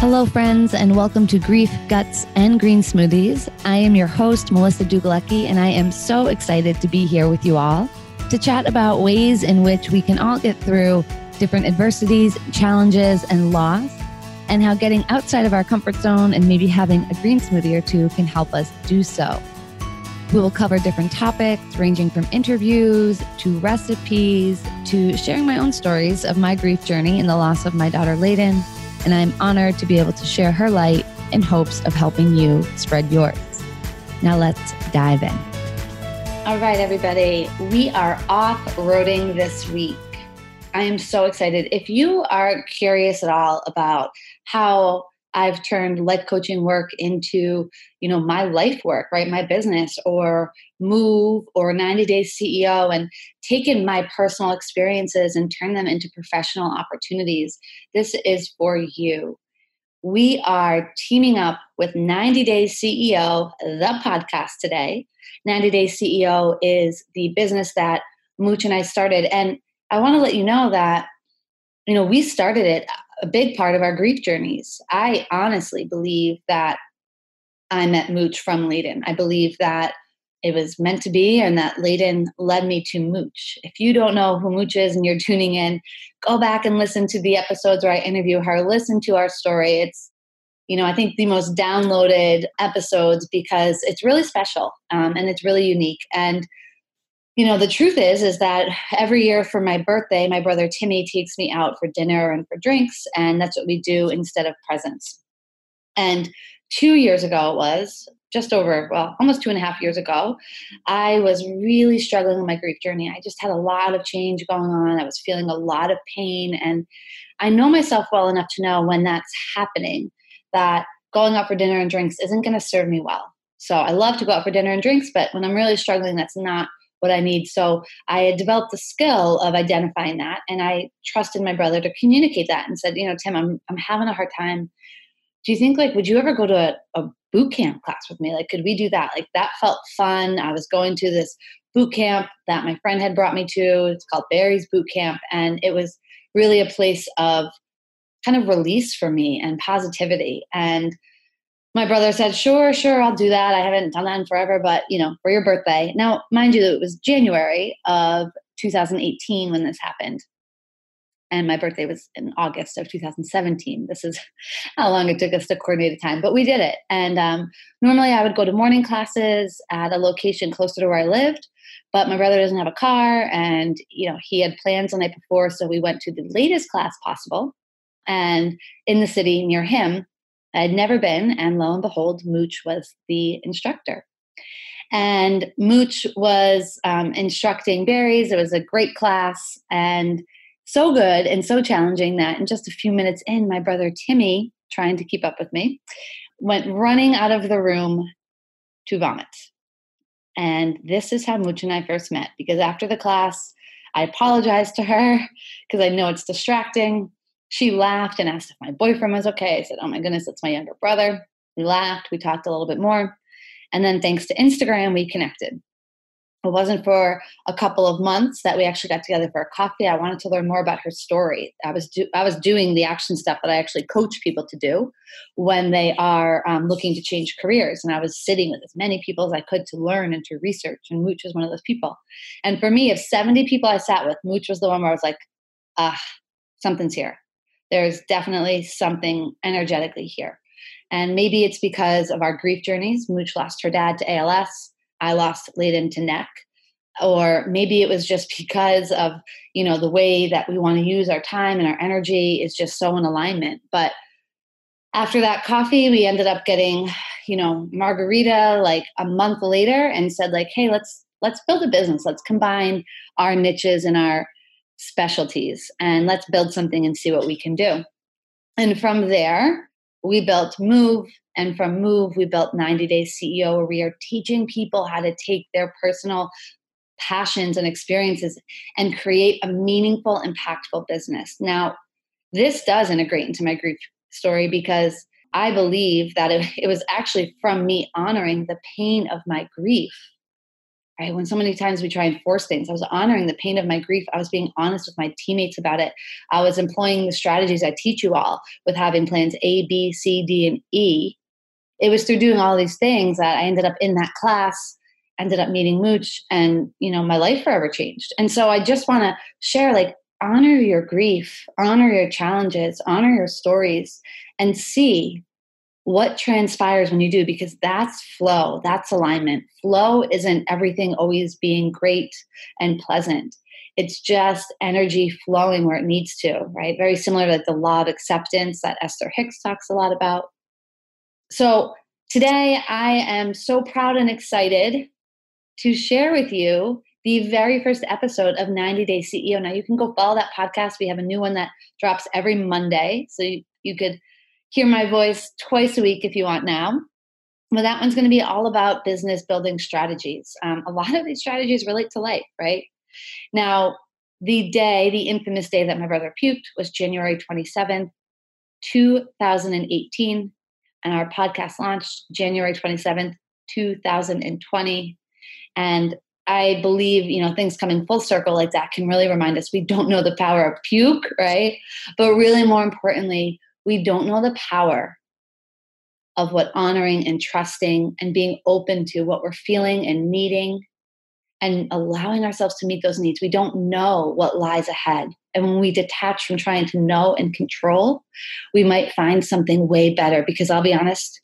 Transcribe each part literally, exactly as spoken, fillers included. Hello, friends, and welcome to Grief, Guts, and Green Smoothies. I am your host, Melissa Dugalecki, and I am so excited to be here with you all to chat about ways in which we can all get through different adversities, challenges, and loss, and how getting outside of our comfort zone and maybe having a green smoothie or two can help us do so. We will cover different topics ranging from interviews to recipes to sharing my own stories of my grief journey and the loss of my daughter, Leyden. And I'm honored to be able to share her light in hopes of helping you spread yours. Now let's dive in. All right, everybody, we are off-roading this week. I am so excited. If you are curious at all about how I've turned life coaching work into, you know, my life work, right? My business or move or ninety day C E O, and taken my personal experiences and turned them into professional opportunities. This is for you. We are teaming up with ninety day C E O, the podcast today. ninety day C E O is the business that Mooch and I started. And I want to let you know that, you know, we started it a big part of our grief journeys. I honestly believe that I met Mooch from Leyden. I believe that it was meant to be and that Leyden led me to Mooch. If you don't know who Mooch is and you're tuning in, go back and listen to the episodes where I interview her, listen to our story. It's, you know, I think the most downloaded episodes because it's really special um, and it's really unique. And you know, the truth is, is that every year for my birthday, my brother Timmy takes me out for dinner and for drinks, and that's what we do instead of presents. And two years ago, it was just over, well, almost two and a half years ago, I was really struggling with my grief journey. I just had a lot of change going on. I was feeling a lot of pain, and I know myself well enough to know when that's happening, that going out for dinner and drinks isn't going to serve me well. So I love to go out for dinner and drinks, but when I'm really struggling, that's not what I need. So I had developed the skill of identifying that, and I trusted my brother to communicate that and said, you know, Tim, I'm I'm having a hard time. Do you think, like, would you ever go to a, a boot camp class with me? Like, could we do that? Like, that felt fun. I was going to this boot camp that my friend had brought me to. It's called Barry's Boot Camp. And it was really a place of kind of release for me and positivity. And my brother said, sure, sure, I'll do that. I haven't done that in forever, but, you know, for your birthday. Now, mind you, it was January of two thousand eighteen when this happened. And my birthday was in August of two thousand seventeen. This is how long it took us to coordinate a time, but we did it. And um, normally I would go to morning classes at a location closer to where I lived, but my brother doesn't have a car, and, you know, he had plans the night before. So we went to the latest class possible and in the city near him. I had never been, and lo and behold, Mooch was the instructor. And Mooch was um, instructing Barry's. It was a great class, and so good and so challenging that in just a few minutes in, my brother Timmy, trying to keep up with me, went running out of the room to vomit. And this is how Mooch and I first met, because after the class, I apologized to her because I know it's distracting. She laughed and asked if my boyfriend was okay. I said, oh my goodness, it's my younger brother. We laughed. We talked a little bit more. And then thanks to Instagram, we connected. It wasn't for a couple of months that we actually got together for a coffee. I wanted to learn more about her story. I was do- I was doing the action stuff that I actually coach people to do when they are um, looking to change careers. And I was sitting with as many people as I could to learn and to research. And Mooch was one of those people. And for me, of seventy people I sat with, Mooch was the one where I was like, ah, something's here. There's definitely something energetically here. And maybe it's because of our grief journeys. Mooch lost her dad to A L S. I lost Leyden to neck. Or maybe it was just because of, you know, the way that we want to use our time and our energy is just so in alignment. But after that coffee, we ended up getting, you know, margarita like a month later and said like, hey, let's let's build a business. Let's combine our niches and our specialties, and let's build something and see what we can do. And from there, we built Move, and from Move, we built ninety day C E O, where we are teaching people how to take their personal passions and experiences and create a meaningful, impactful business. Now, this does integrate into my grief story because I believe that it, it was actually from me honoring the pain of my grief right? When so many times we try and force things, I was honoring the pain of my grief. I was being honest with my teammates about it. I was employing the strategies I teach you all with having plans A, B, C, D, and E. It was through doing all these things that I ended up in that class, ended up meeting Mooch, and, you know, my life forever changed. And so I just want to share, like, honor your grief, honor your challenges, honor your stories, and see what transpires when you do, because that's flow, that's alignment. Flow isn't everything always being great and pleasant. It's just energy flowing where it needs to, right? Very similar to like the law of acceptance that Esther Hicks talks a lot about. So today I am so proud and excited to share with you the very first episode of ninety day C E O. Now you can go follow that podcast. We have a new one that drops every Monday. So you, you could hear my voice twice a week if you want now. But that one's going to be all about business building strategies. Um, a lot of these strategies relate to life, right? Now, the day, the infamous day that my brother puked was January twenty-seventh, two thousand eighteen. And our podcast launched January twenty-seventh, two thousand twenty. And I believe, you know, things coming full circle like that can really remind us we don't know the power of puke, right? But really, more importantly, we don't know the power of what honoring and trusting and being open to what we're feeling and needing and allowing ourselves to meet those needs. We don't know what lies ahead. And when we detach from trying to know and control, we might find something way better. Because I'll be honest,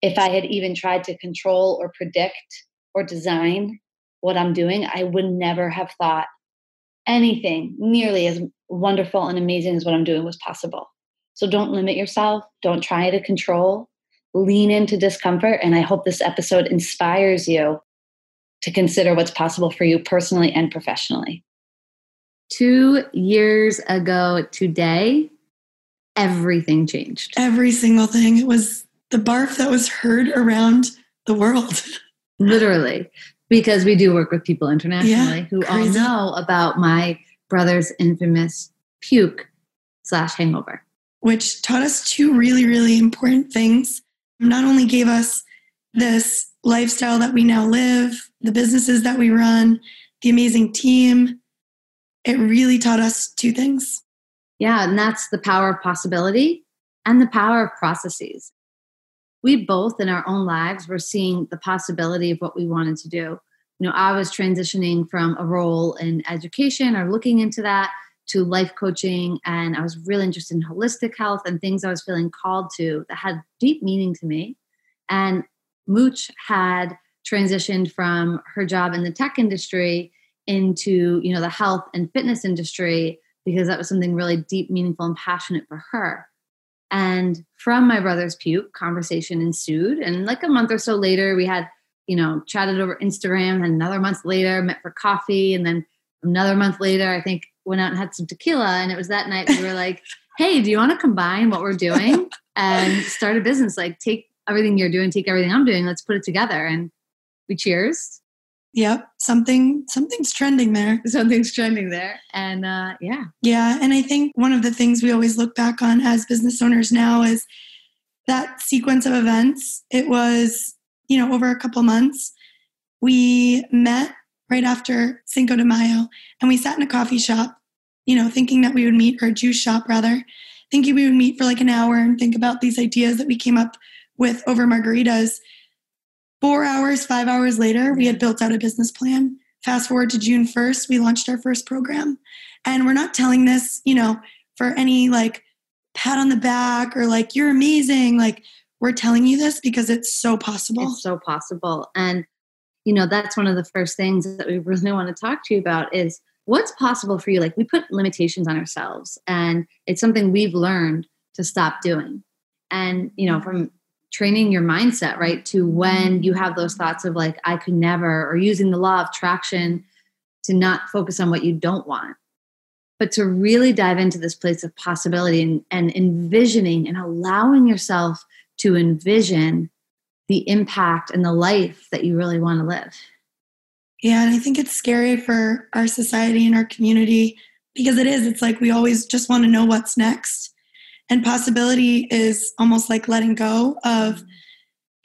if I had even tried to control or predict or design what I'm doing, I would never have thought anything nearly as wonderful and amazing as what I'm doing was possible. So don't limit yourself. Don't try to control. Lean into discomfort. And I hope this episode inspires you to consider what's possible for you personally and professionally. Two years ago today, everything changed. Every single thing. It was the barf that was heard around the world. Literally. Because we do work with people internationally yeah, who crazy. all know about my brother's infamous puke slash hangover. Which taught us two really, really important things. Not only gave us this lifestyle that we now live, the businesses that we run, the amazing team, it really taught us two things. Yeah, and that's the power of possibility and the power of processes. We both in our own lives were seeing the possibility of what we wanted to do. You know, I was transitioning from a role in education or looking into that to life coaching, and I was really interested in holistic health and things I was feeling called to that had deep meaning to me. And Mooch had transitioned from her job in the tech industry into, you know, the health and fitness industry because that was something really deep, meaningful, and passionate for her. And from my brother's puke, conversation ensued. And like a month or so later, we had, you know, chatted over Instagram. And another month later, met for coffee. And then another month later, I think went out and had some tequila. And it was that night we were like, hey, do you want to combine what we're doing and start a business? Like, take everything you're doing, take everything I'm doing, let's put it together. And we cheers. Yep. Something, something's trending there. Something's trending there. And uh, yeah. Yeah. And I think one of the things we always look back on as business owners now is that sequence of events. It was, you know, over a couple months, we met right after Cinco de Mayo and we sat in a coffee shop, you know, thinking that we would meet, or a juice shop rather, thinking we would meet for like an hour and think about these ideas that we came up with over margaritas. Four hours, five hours later, we had built out a business plan. Fast forward to June first, we launched our first program. And we're not telling this, you know, for any like pat on the back or like, you're amazing. Like, we're telling you this because it's so possible. It's so possible. And, you know, that's one of the first things that we really want to talk to you about is what's possible for you. Like, we put limitations on ourselves, and it's something we've learned to stop doing. And, you know, from training your mindset, right? To when you have those thoughts of like, I could never, or using the law of attraction to not focus on what you don't want, but to really dive into this place of possibility and, and envisioning and allowing yourself to envision the impact and the life that you really want to live. Yeah. And I think it's scary for our society and our community because it is, it's like, we always just want to know what's next. And possibility is almost like letting go of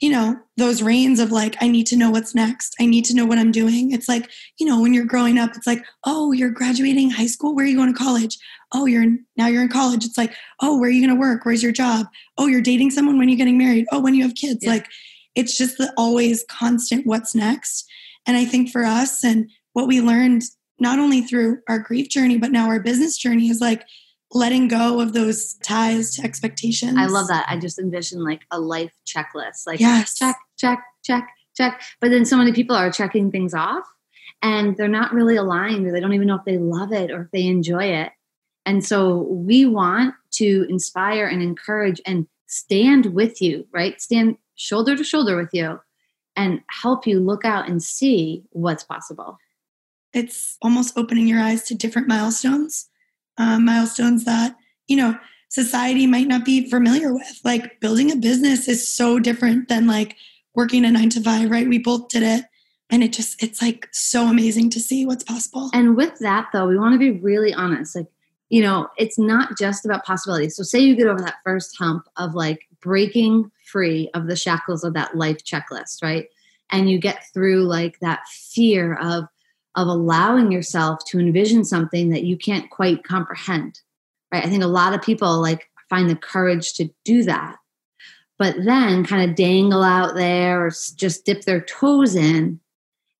you know, those reins of like, I need to know what's next. I need to know what I'm doing. It's like, you know, when you're growing up, it's like, oh, you're graduating high school. Where are you going to college? Oh, you're in, now you're in college. It's like, oh, where are you going to work? Where's your job? Oh, you're dating someone. When are you getting married? Oh, when you have kids. Yeah. Like, it's just the always constant what's next. And I think for us and what we learned, not only through our grief journey, but now our business journey is like, letting go of those ties to expectations. I love that. I just envision like a life checklist, like yes. check, check, check, check. But then so many people are checking things off and they're not really aligned, or they don't even know if they love it or if they enjoy it. And so we want to inspire and encourage and stand with you, right? Stand shoulder to shoulder with you and help you look out and see what's possible. It's almost opening your eyes to different milestones. Um, milestones that, you know, society might not be familiar with. Like building a business is so different than like working a nine to five, right? We both did it. And it just, it's like so amazing to see what's possible. And with that though, we want to be really honest. Like, you know, it's not just about possibility. So say you get over that first hump of like breaking free of the shackles of that life checklist, right? And you get through like that fear of, of allowing yourself to envision something that you can't quite comprehend, right? I think a lot of people like find the courage to do that, but then kind of dangle out there or just dip their toes in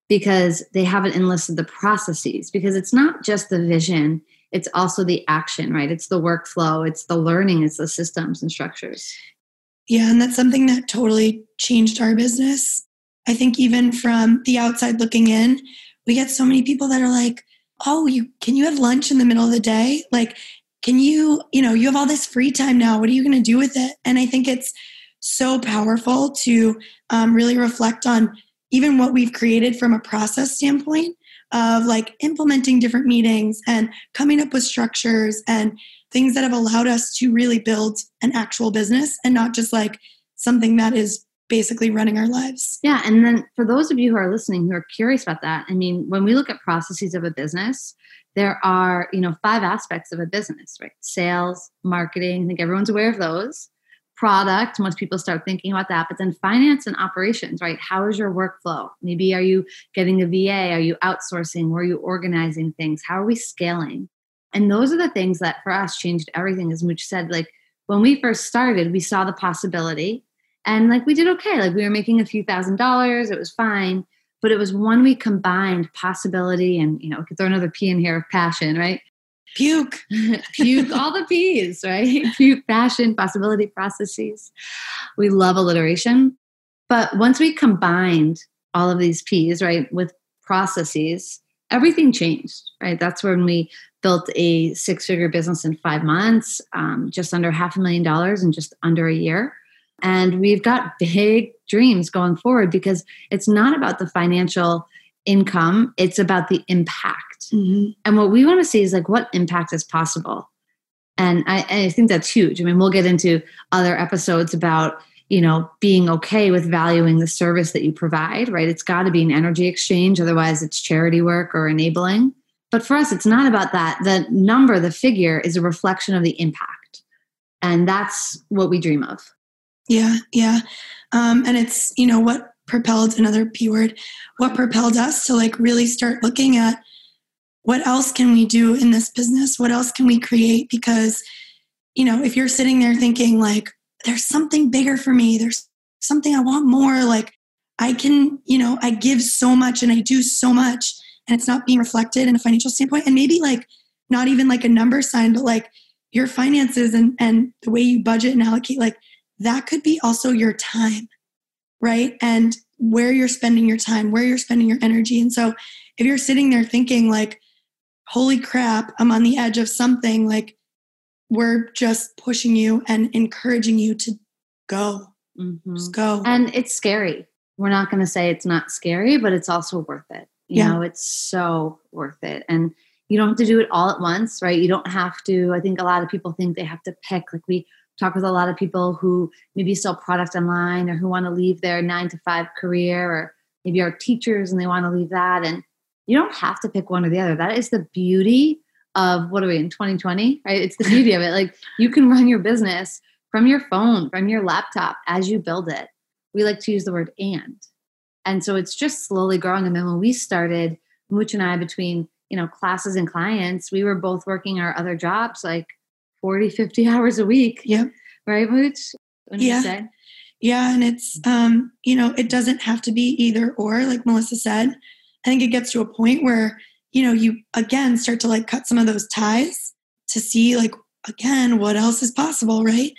because they haven't enlisted the processes, because it's not just the vision, it's also the action, right? It's the workflow, it's the learning, it's the systems and structures. Yeah, and that's something that totally changed our business. I think even from the outside looking in, we get so many people that are like, oh, you can you have lunch in the middle of the day? Like, can you, you know, you have all this free time now. What are you going to do with it? And I think it's so powerful to um, really reflect on even what we've created from a process standpoint of like implementing different meetings and coming up with structures and things that have allowed us to really build an actual business and not just like something that is basically running our lives. Yeah. And then for those of you who are listening, who are curious about that, I mean, when we look at processes of a business, there are, you know, five aspects of a business, right? Sales, marketing, I think everyone's aware of those. Product, most people start thinking about that, but then finance and operations, right? How is your workflow? Maybe are you getting a V A? Are you outsourcing? Where are you organizing things? How are we scaling? And those are the things that for us changed everything. As Mooch said, like when we first started, we saw the possibility. And like we did okay, like we were making a few thousand dollars, it was fine. But it was when we combined possibility and, you know, we could throw another P in here of passion, right? Puke, puke, all the P's, right? Puke, passion, possibility, processes. We love alliteration. But once we combined all of these P's, right, with processes, everything changed, right? That's when we built a six-figure business in five months, um, just under half a million dollars in just under a year. And we've got big dreams going forward because it's not about the financial income. It's about the impact. Mm-hmm. And what we want to see is like what impact is possible. And I, I think that's huge. I mean, we'll get into other episodes about, you know, being okay with valuing the service that you provide, right? It's got to be an energy exchange. Otherwise it's charity work or enabling. But for us, it's not about that. The number, the figure is a reflection of the impact. And that's what we dream of. Yeah. Yeah. Um, and it's, you know, what propelled another P word, what propelled us to like really start looking at what else can we do in this business? What else can we create? Because, you know, if you're sitting there thinking like, there's something bigger for me, there's something I want more, like I can, you know, I give so much and I do so much and it's not being reflected in a financial standpoint. And maybe like, not even like a number sign, but like your finances and, and the way you budget and allocate, like, that could be also your time, right? And where you're spending your time, where you're spending your energy. And so if you're sitting there thinking like, holy crap, I'm on the edge of something, like we're just pushing you and encouraging you to go, mm-hmm. just go. And it's scary. We're not going to say it's not scary, but it's also worth it. You yeah. know, it's so worth it. And you don't have to do it all at once, right? You don't have to, I think a lot of people think they have to pick, like we talk with a lot of people who maybe sell product online or who want to leave their nine to five career, or maybe are teachers and they want to leave that. And you don't have to pick one or the other. That is the beauty of, what are we in twenty twenty, right? It's the beauty of it. Like you can run your business from your phone, from your laptop as you build it. we like to use the word and. And so it's just slowly growing. And then when we started, Mooch and I, between, you know, classes and clients, we were both working our other jobs like forty, fifty hours a week. Yep. Right, Mooch? Wouldn't you say? Yeah. And it's, um, you know, it doesn't have to be either or, like Melissa said. I think it gets to a point where, you know, you again start to like cut some of those ties to see like, again, what else is possible, right?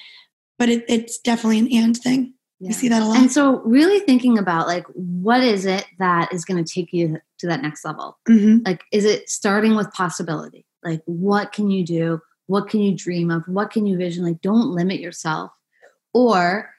But it, it's definitely an and thing. Yeah. You see that a lot. And so really thinking about like, what is it that is going to take you to that next level? Mm-hmm. Like, is it starting with possibility? Like, what can you do? What can you dream of? What can you vision? Like, don't limit yourself. Or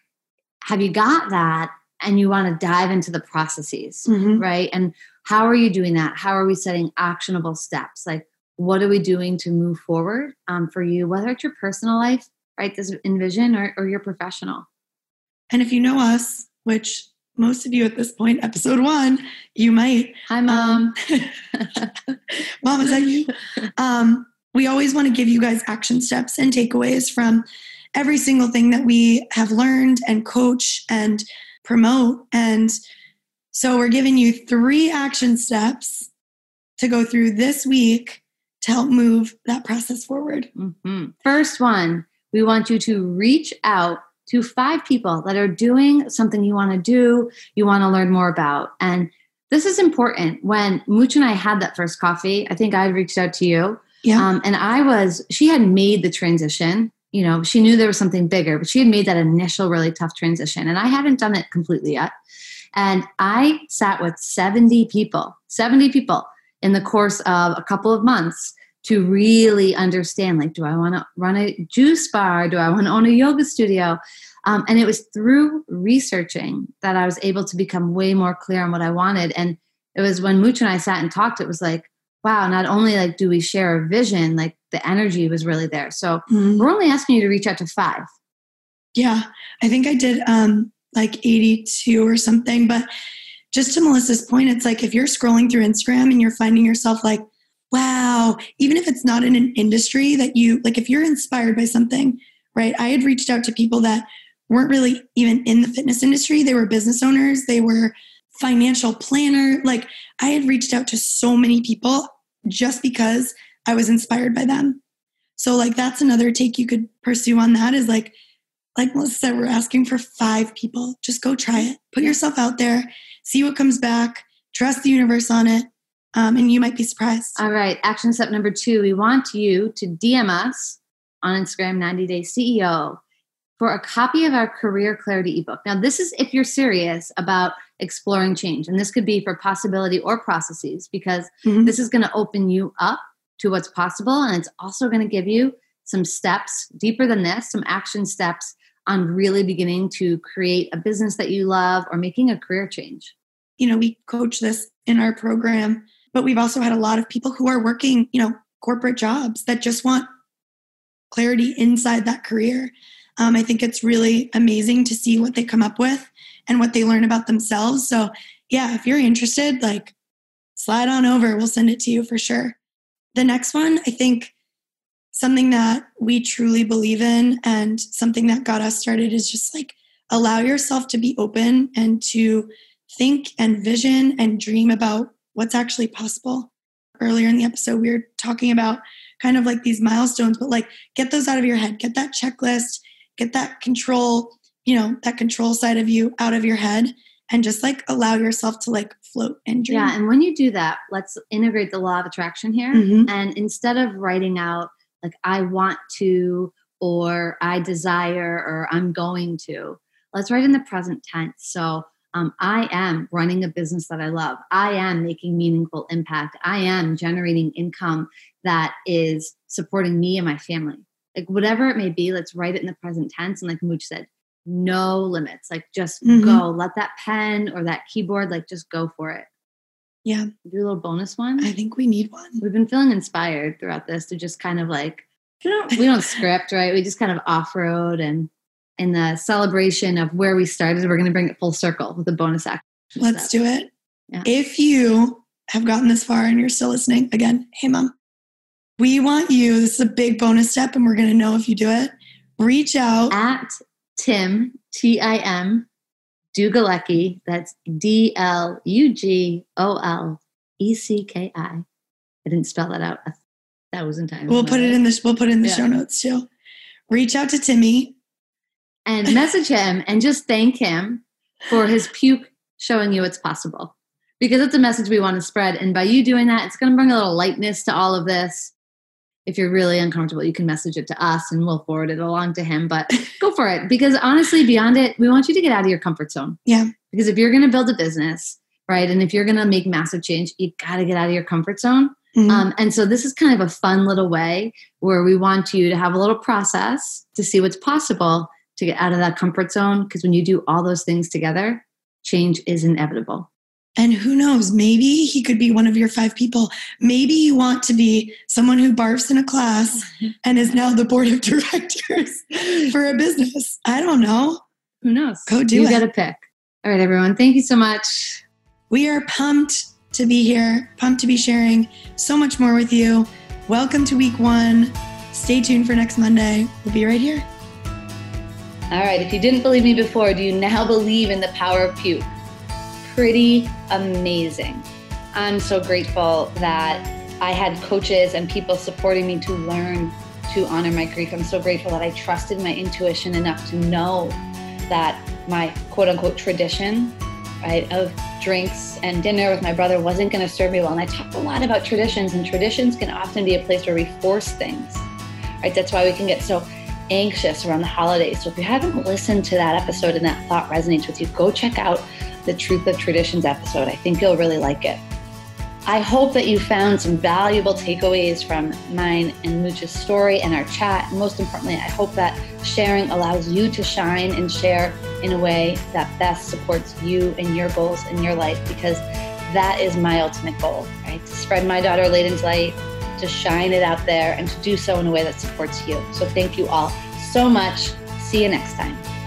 have you got that and you want to dive into the processes, mm-hmm. right? And how are you doing that? How are we setting actionable steps? Like, what are we doing to move forward um, for you, whether it's your personal life, right, this envision, or, or your professional? And if you know us, which most of you at this point, episode one, you might. Hi, Mom. Um, Mom, is that you? Um, we always want to give you guys action steps and takeaways from every single thing that we have learned and coach and promote. And so we're giving you three action steps to go through this week to help move that process forward. Mm-hmm. First one, we want you to reach out to five people that are doing something you want to do, you want to learn more about. And this is important. When Mooch and I had that first coffee, I think I reached out to you. Yeah. Um, and I was, she had made the transition. You know, she knew there was something bigger, but she had made that initial really tough transition. And I hadn't done it completely yet. And I sat with seventy people, seventy people in the course of a couple of months to really understand, like, do I want to run a juice bar? Do I want to own a yoga studio? Um, and it was through researching that I was able to become way more clear on what I wanted. And it was when Mooch and I sat and talked, it was like, wow, not only like do we share a vision, like the energy was really there. So mm-hmm. we're only asking you to reach out to five. Yeah. I think I did um, like eighty-two or something, but just to Melissa's point, it's like, if you're scrolling through Instagram and you're finding yourself like, wow, even if it's not in an industry that you, like if you're inspired by something, right? I had reached out to people that weren't really even in the fitness industry. They were business owners. They were financial planner. Like I had reached out to so many people just because I was inspired by them. So like, that's another take you could pursue on that is like, like Melissa said, we're asking for five people. Just go try it. Put yourself out there, see what comes back, trust the universe on it. Um, and you might be surprised. All right. Action step number two, we want you to D M us on Instagram, ninety day C E O, for a copy of our Career Clarity ebook. Now, this is if you're serious about exploring change, and this could be for possibility or processes, because mm-hmm. this is going to open you up to what's possible. And it's also going to give you some steps deeper than this, some action steps on really beginning to create a business that you love or making a career change. You know, we coach this in our program. But we've also had a lot of people who are working, you know, corporate jobs that just want clarity inside that career. Um, I think it's really amazing to see what they come up with and what they learn about themselves. So yeah, if you're interested, like slide on over, we'll send it to you for sure. The next one, I think something that we truly believe in and something that got us started is just like allow yourself to be open and to think and vision and dream about what's actually possible. Earlier in the episode, we were talking about kind of like these milestones, but like get those out of your head, get that checklist, get that control, you know, that control side of you out of your head and just like allow yourself to like float and dream. Yeah. And when you do that, let's integrate the law of attraction here. Mm-hmm. And instead of writing out like, I want to, or I desire, or I'm going to, let's write in the present tense. So Um, I am running a business that I love. I am making meaningful impact. I am generating income that is supporting me and my family. Like whatever it may be, let's write it in the present tense. And like Mooch said, no limits. Like just mm-hmm. go. Let that pen or that keyboard, like just go for it. Yeah. Do a little bonus one. I think we need one. We've been feeling inspired throughout this to just kind of like, we don't, we don't script, right? We just kind of off-road and in the celebration of where we started, we're going to bring it full circle with a bonus action. Let's do it. Yeah. If you have gotten this far and you're still listening, again, hey, Mom, we want you. This is a big bonus step, and we're going to know if you do it. Reach out. At Tim, T I M Dugalecki, that's D L U G O L E C K I. I didn't spell that out a thousand times. We'll put it in this. We'll put it in the yeah. show notes too. Reach out to Timmy. And message him and just thank him for his puke showing you it's possible. Because it's a message we want to spread. And by you doing that, it's going to bring a little lightness to all of this. If you're really uncomfortable, you can message it to us and we'll forward it along to him. But go for it. Because honestly, beyond it, we want you to get out of your comfort zone. Yeah. Because if you're going to build a business, right, and if you're going to make massive change, you got to get out of your comfort zone. Mm-hmm. Um, and so this is kind of a fun little way where we want you to have a little process to see what's possible to get out of that comfort zone. Because when you do all those things together, change is inevitable. And who knows, maybe he could be one of your five people. Maybe you want to be someone who barfs in a class and is now the board of directors for a business. I don't know. Who knows? Go do you it. You got to pick. All right, everyone. Thank you so much. We are pumped to be here, pumped to be sharing so much more with you. Welcome to week one. Stay tuned for next Monday. We'll be right here. All right. If you didn't believe me before, do you now believe in the power of puke? Pretty amazing. I'm so grateful that I had coaches and people supporting me to learn to honor my grief. I'm so grateful that I trusted my intuition enough to know that my quote unquote tradition, right, of drinks and dinner with my brother wasn't going to serve me well. And I talk a lot about traditions, and traditions can often be a place where we force things, right? That's why we can get so anxious around the holidays. So if you haven't listened to that episode and that thought resonates with you, go check out the Truth of Traditions episode. I think you'll really like it. I hope that you found some valuable takeaways from mine and Mooch's story and our chat. Most importantly, I hope that sharing allows you to shine and share in a way that best supports you and your goals in your life, because that is my ultimate goal, right? To spread my daughter Leyden's light, to shine it out there, and to do so in a way that supports you. So thank you all so much. See you next time.